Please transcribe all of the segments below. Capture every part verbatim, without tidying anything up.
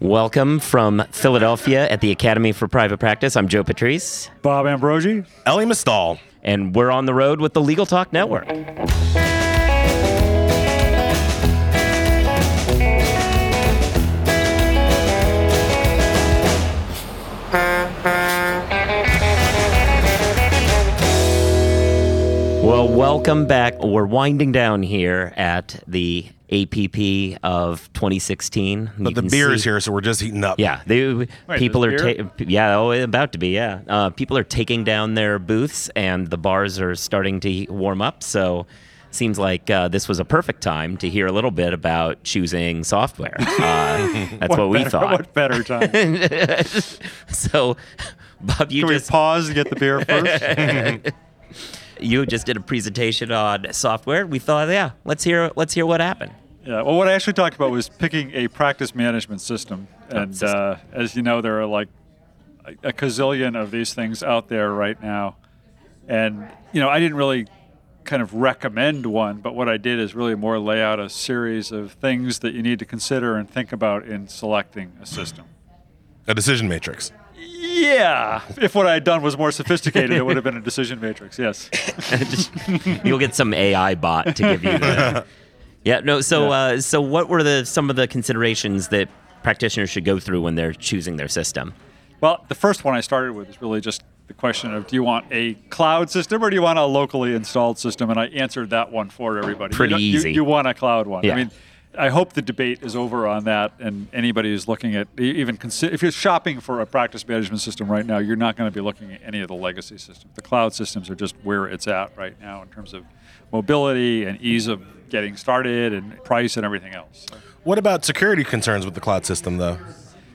Welcome from Philadelphia at the Academy for Private Practice. I'm Joe Patrice. Bob Ambrosi. Ellie Mistal. And we're on the road with the Legal Talk Network. Well, welcome back. We're winding down here at the A P P of twenty sixteen. But the beer see, is here, so we're just heating up. Yeah, they, Wait, people are ta- yeah, oh, about to be, yeah. Uh, people are taking down their booths, and the bars are starting to warm up, so seems like uh, this was a perfect time to hear a little bit about choosing software. Uh, that's what, what we better, thought. What better time? So, Bob, you Can just... Can we pause and get the beer first? You just did a presentation on software. We thought, yeah, let's hear let's hear what happened. Yeah, well, what I actually talked about was picking a practice management system. And system. Uh, as you know, there are like a, a gazillion of these things out there right now. And, you know, I didn't really kind of recommend one, but what I did is really more lay out a series of things that you need to consider and think about in selecting a system. A decision matrix. Yeah. If what I had done was more sophisticated, it would have been a decision matrix, yes. Just, you'll get some A I bot to give you that. Yeah, no, so yeah. Uh, so what were the some of the considerations that practitioners should go through when they're choosing their system? Well, the first one I started with is really just the question of, do you want a cloud system or do you want a locally installed system? And I answered that one for everybody. Pretty you easy. You, you want a cloud one. Yeah. I mean, I hope the debate is over on that, and anybody who's looking at even consi- if you're shopping for a practice management system right now, you're not going to be looking at any of the legacy systems. The cloud systems are just where it's at right now in terms of mobility and ease of getting started and price and everything else. What about security concerns with the cloud system, though?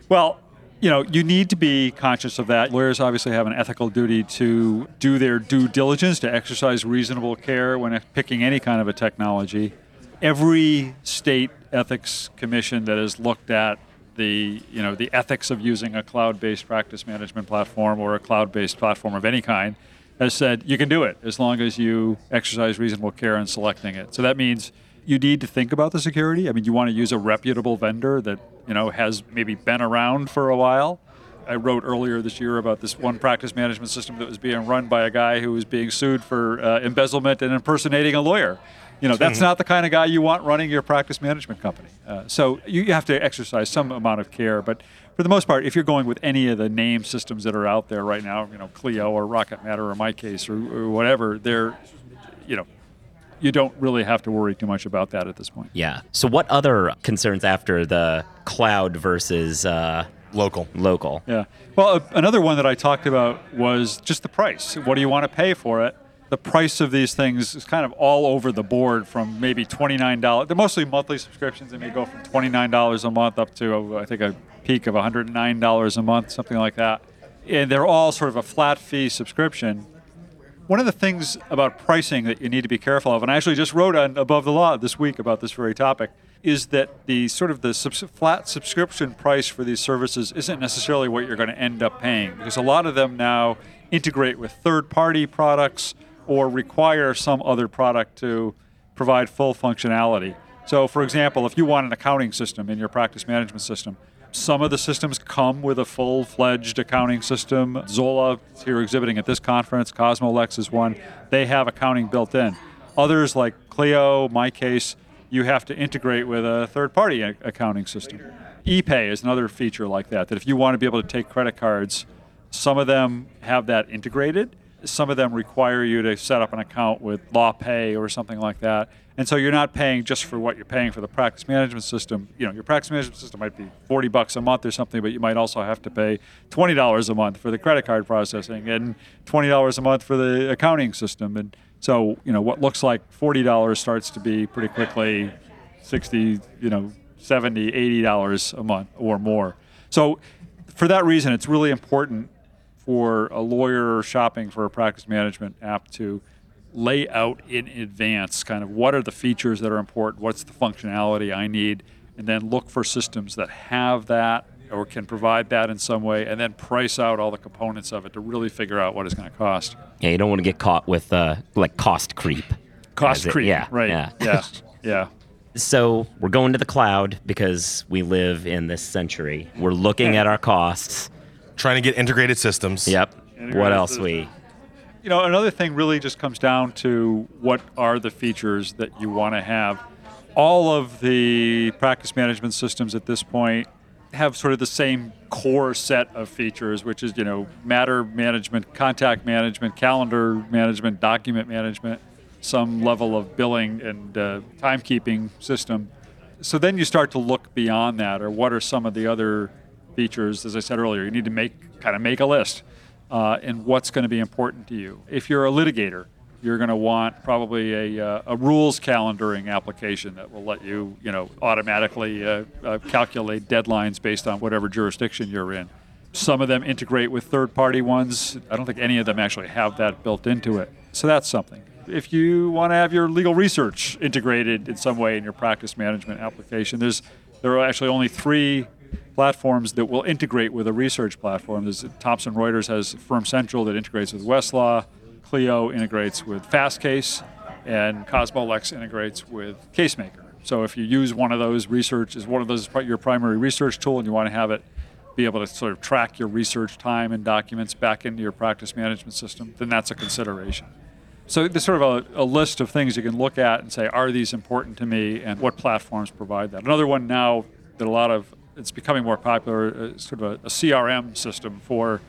Well, you know, you need to be conscious of that. Lawyers obviously have an ethical duty to do their due diligence, to exercise reasonable care when picking any kind of a technology. Every state ethics commission that has looked at the, you know, the ethics of using a cloud-based practice management platform or a cloud-based platform of any kind has said you can do it as long as you exercise reasonable care in selecting it. So that means you need to think about the security. I mean, you want to use a reputable vendor that, you know, has maybe been around for a while. I wrote earlier this year about this one practice management system that was being run by a guy who was being sued for uh, embezzlement and impersonating a lawyer. You know, that's not the kind of guy you want running your practice management company. Uh, so you have to exercise some amount of care. But for the most part, if you're going with any of the name systems that are out there right now, you know, Clio or Rocket Matter or MyCase or, or whatever, they're, you know, you don't really have to worry too much about that at this point. Yeah. So what other concerns after the cloud versus... Uh Local. Local. Yeah. Well, a, another one that I talked about was just the price. What do you want to pay for it? The price of these things is kind of all over the board from maybe twenty-nine dollars. They're mostly monthly subscriptions. They may go from twenty-nine dollars a month up to, I think, a peak of one hundred nine dollars a month, something like that. And they're all sort of a flat fee subscription. One of the things about pricing that you need to be careful of, and I actually just wrote on Above the Law this week about this very topic, is that the sort of the subs- flat subscription price for these services isn't necessarily what you're going to end up paying, because a lot of them now integrate with third-party products or require some other product to provide full functionality. So, for example, if you want an accounting system in your practice management system, some of the systems come with a full-fledged accounting system. Zola is here exhibiting at this conference. Cosmolex is one. They have accounting built in. Others like Clio, MyCase, you have to integrate with a third-party accounting system. ePay is another feature like that, that if you want to be able to take credit cards, some of them have that integrated. Some of them require you to set up an account with LawPay or something like that. And so you're not paying just for what you're paying for the practice management system. You know, your practice management system might be forty bucks a month or something, but you might also have to pay twenty dollars a month for the credit card processing and twenty dollars a month for the accounting system. And so, you know, what looks like forty dollars starts to be pretty quickly sixty, you know, seventy, eighty dollars a month or more. So for that reason, it's really important for a lawyer shopping for a practice management app to lay out in advance kind of what are the features that are important, what's the functionality I need, and then look for systems that have that or can provide that in some way, and then price out all the components of it to really figure out what it's going to cost. Yeah, you don't want to get caught with, uh, like, cost creep. Cost creep, it, yeah, right, yeah. yeah, yeah. So we're going to the cloud because we live in this century. We're looking at our costs. Trying to get integrated systems. Yep. Integrated what else system. we... You know, another thing really just comes down to what are the features that you want to have. All of the practice management systems at this point have sort of the same core set of features, which is, you know, matter management, contact management, calendar management, document management, some level of billing and uh, timekeeping system. So then you start to look beyond that, or what are some of the other features? As I said earlier, you need to make kind of make a list uh, and what's going to be important to you. If you're a litigator, you're going to want probably a, uh, a rules calendaring application that will let you, you know, automatically uh, uh, calculate deadlines based on whatever jurisdiction you're in. Some of them integrate with third-party ones. I don't think any of them actually have that built into it. So that's something. If you want to have your legal research integrated in some way in your practice management application, there's there are actually only three platforms that will integrate with a research platform. There's Thomson Reuters has Firm Central that integrates with Westlaw. Clio integrates with Fastcase, and Cosmolex integrates with Casemaker. So if you use one of those research, is one of those your primary research tool, and you want to have it be able to sort of track your research time and documents back into your practice management system, then that's a consideration. So there's sort of a, a list of things you can look at and say, are these important to me, and what platforms provide that? Another one now that a lot of, it's becoming more popular, uh, sort of a, a C R M system for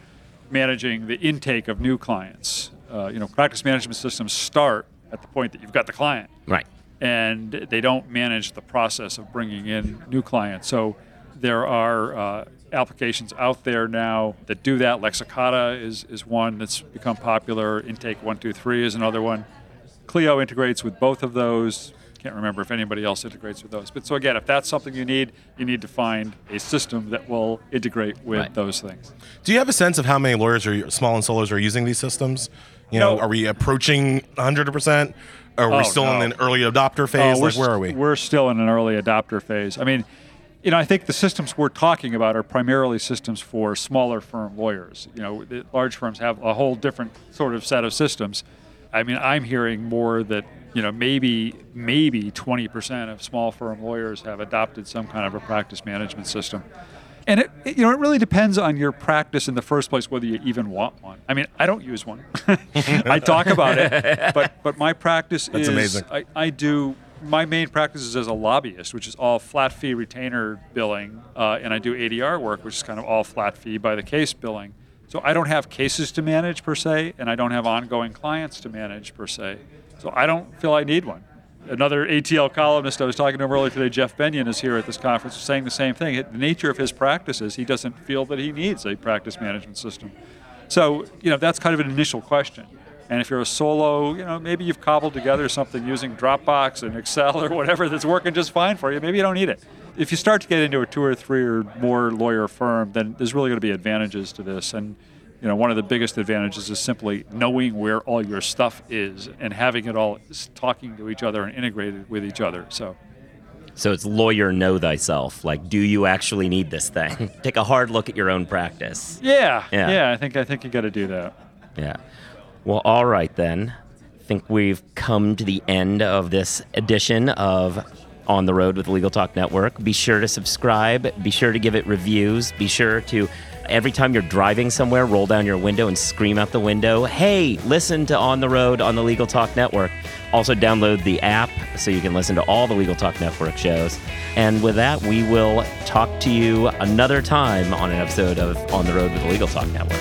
managing the intake of new clients. Uh, you know, practice management systems start at the point that you've got the client. Right. And they don't manage the process of bringing in new clients. So there are uh, applications out there now that do that. Lexicata is, is one that's become popular. Intake one, two, three is another one. Clio integrates with both of those. Can't remember if anybody else integrates with those. But so again, if that's something you need, you need to find a system that will integrate with right. those things. Do you have a sense of how many lawyers or small and solos are using these systems? You know, no. Are we approaching one hundred percent? Or are oh, we still no. in an early adopter phase? Oh, like, where are we? We're still in an early adopter phase. I mean, you know, I think the systems we're talking about are primarily systems for smaller firm lawyers. You know, the large firms have a whole different sort of set of systems. I mean, I'm hearing more that, you know, maybe maybe twenty percent of small firm lawyers have adopted some kind of a practice management system. And it, it, you know, it really depends on your practice in the first place whether you even want one. I mean, I don't use one. I talk about it, but but my practice That's is amazing. I, I do my main practice is as a lobbyist, which is all flat fee retainer billing, uh, and I do A D R work, which is kind of all flat fee by the case billing. So I don't have cases to manage per se, and I don't have ongoing clients to manage per se. So I don't feel I need one. Another A T L columnist I was talking to him earlier today, Jeff Benyon, is here at this conference saying the same thing. The nature of his practice is he doesn't feel that he needs a practice management system. So, you know, that's kind of an initial question. And if you're a solo, you know, maybe you've cobbled together something using Dropbox and Excel or whatever that's working just fine for you. Maybe you don't need it. If you start to get into a two or three or more lawyer firm, then there's really going to be advantages to this. And, you know, one of the biggest advantages is simply knowing where all your stuff is and having it all talking to each other and integrated with each other. So so it's lawyer know thyself. Like, do you actually need this thing? Take a hard look at your own practice. Yeah. Yeah. yeah I think I think you got to do that. Yeah. Well, all right, then. I think we've come to the end of this edition of On the Road with the Legal Talk Network. Be sure to subscribe. Be sure to give it reviews. Be sure to, every time you're driving somewhere, roll down your window and scream out the window, hey, listen to On the Road on the Legal Talk Network. Also download the app so you can listen to all the Legal Talk Network shows. And with that, we will talk to you another time on an episode of On the Road with the Legal Talk Network.